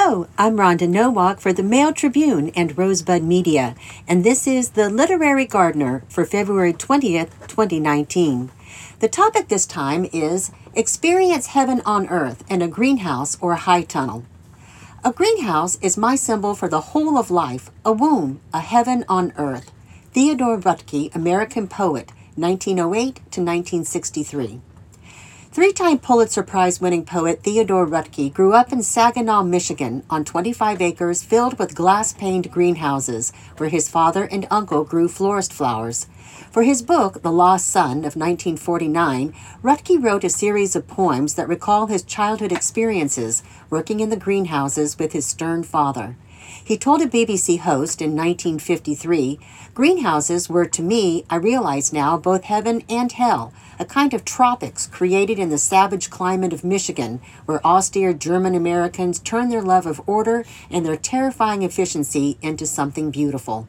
Hello, I'm Rhonda Nowak for The Mail Tribune and Rosebud Media, and this is The Literary Gardener for February 20th, 2019. The topic this time is Experience Heaven on Earth in a Greenhouse or High Tunnel. A greenhouse is my symbol for the whole of life, a womb, a heaven on earth. Theodore Roethke, American poet, 1908 to 1963. Three-time Pulitzer Prize-winning poet Theodore Roethke grew up in Saginaw, Michigan, on 25 acres filled with glass-paned greenhouses, where his father and uncle grew florist flowers. For his book, The Lost Son, of 1949, Roethke wrote a series of poems that recall his childhood experiences working in the greenhouses with his stern father. He told a BBC host in 1953, "Greenhouses were to me, I realize now, both heaven and hell, a kind of tropics created in the savage climate of Michigan, where austere German Americans turn their love of order and their terrifying efficiency into something beautiful."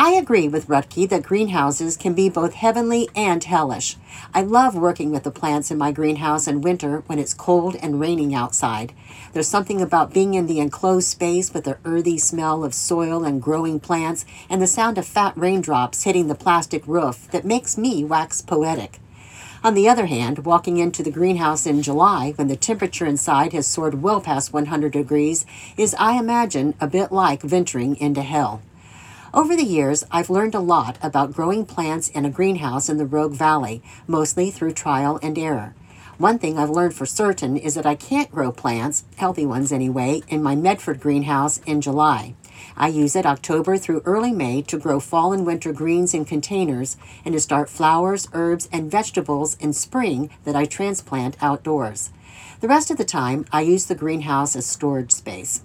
I agree with Roethke that greenhouses can be both heavenly and hellish. I love working with the plants in my greenhouse in winter when it's cold and raining outside. There's something about being in the enclosed space with the earthy smell of soil and growing plants and the sound of fat raindrops hitting the plastic roof that makes me wax poetic. On the other hand, walking into the greenhouse in July, when the temperature inside has soared well past 100 degrees, is, I imagine, a bit like venturing into hell. Over the years, I've learned a lot about growing plants in a greenhouse in the Rogue Valley, mostly through trial and error. One thing I've learned for certain is that I can't grow plants, healthy ones anyway, in my Medford greenhouse in July. I use it October through early May to grow fall and winter greens in containers and to start flowers, herbs, and vegetables in spring that I transplant outdoors. The rest of the time, I use the greenhouse as storage space.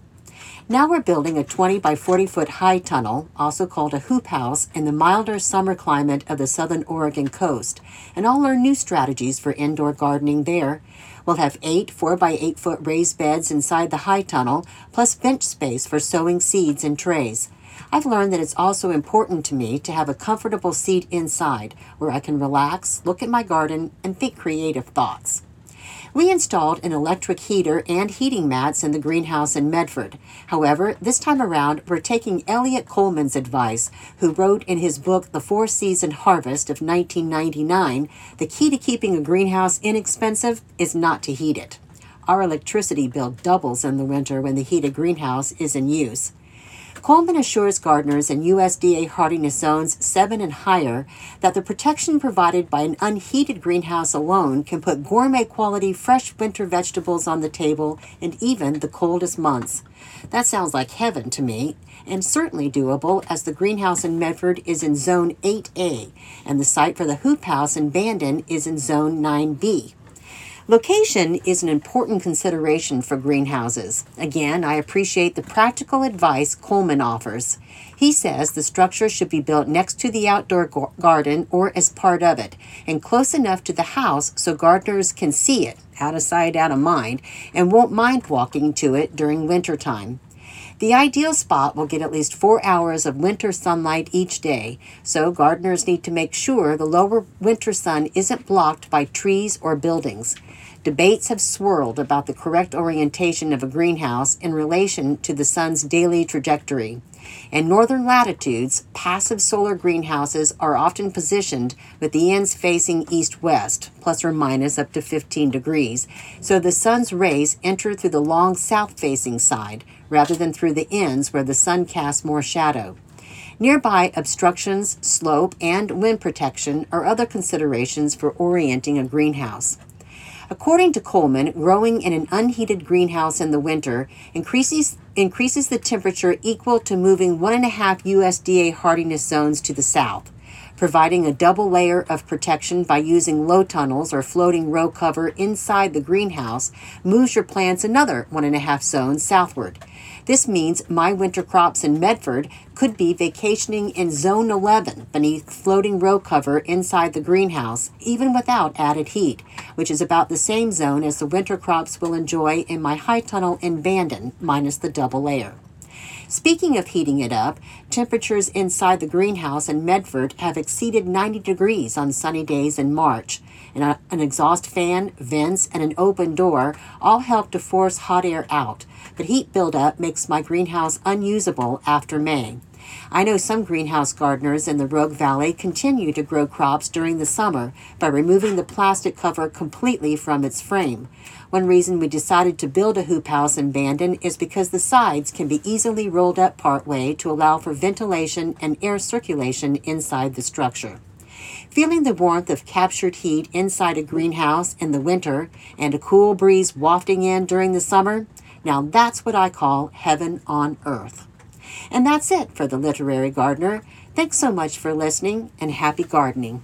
Now we're building a 20 by 40 foot high tunnel, also called a hoop house, in the milder summer climate of the southern Oregon coast, and I'll learn new strategies for indoor gardening there. We'll have 8 4 by 8 foot raised beds inside the high tunnel, plus bench space for sowing seeds in trays. I've learned that it's also important to me to have a comfortable seat inside, where I can relax, look at my garden, and think creative thoughts. We installed an electric heater and heating mats in the greenhouse in Medford. However, this time around, we're taking Elliot Coleman's advice, who wrote in his book The 4 Season Harvest of 1999, "The key to keeping a greenhouse inexpensive is not to heat it." Our electricity bill doubles in the winter when the heated greenhouse is in use. Coleman assures gardeners in USDA hardiness zones 7 and higher that the protection provided by an unheated greenhouse alone can put gourmet-quality fresh winter vegetables on the table in even the coldest months. That sounds like heaven to me, and certainly doable, as the greenhouse in Medford is in Zone 8A, and the site for the hoop house in Bandon is in Zone 9B. Location is an important consideration for greenhouses. Again, I appreciate the practical advice Coleman offers. He says the structure should be built next to the outdoor garden or as part of it, and close enough to the house so gardeners can see it, out of sight, out of mind, and won't mind walking to it during wintertime. The ideal spot will get at least 4 hours of winter sunlight each day, so gardeners need to make sure the lower winter sun isn't blocked by trees or buildings. Debates have swirled about the correct orientation of a greenhouse in relation to the sun's daily trajectory. In northern latitudes, passive solar greenhouses are often positioned with the ends facing east-west, plus or minus up to 15 degrees, so the sun's rays enter through the long south-facing side, rather than through the ends where the sun casts more shadow. Nearby obstructions, slope, and wind protection are other considerations for orienting a greenhouse. According to Coleman, growing in an unheated greenhouse in the winter increases the temperature equal to moving 1.5 USDA hardiness zones to the south, providing a double layer of protection by using low tunnels or floating row cover inside the greenhouse moves your plants another 1.5 zones southward. This means my winter crops in Medford could be vacationing in Zone 11 beneath floating row cover inside the greenhouse, even without added heat, which is about the same zone as the winter crops will enjoy in my high tunnel in Bandon, minus the double layer. Speaking of heating it up, temperatures inside the greenhouse in Medford have exceeded 90 degrees on sunny days in March, and an exhaust fan, vents, and an open door all help to force hot air out. But heat buildup makes my greenhouse unusable after May. I know some greenhouse gardeners in the Rogue Valley continue to grow crops during the summer by removing the plastic cover completely from its frame. One reason we decided to build a hoop house in Bandon is because the sides can be easily rolled up partway to allow for ventilation and air circulation inside the structure. Feeling the warmth of captured heat inside a greenhouse in the winter and a cool breeze wafting in during the summer, now that's what I call heaven on earth. And that's it for The Literary Gardener. Thanks so much for listening, and happy gardening.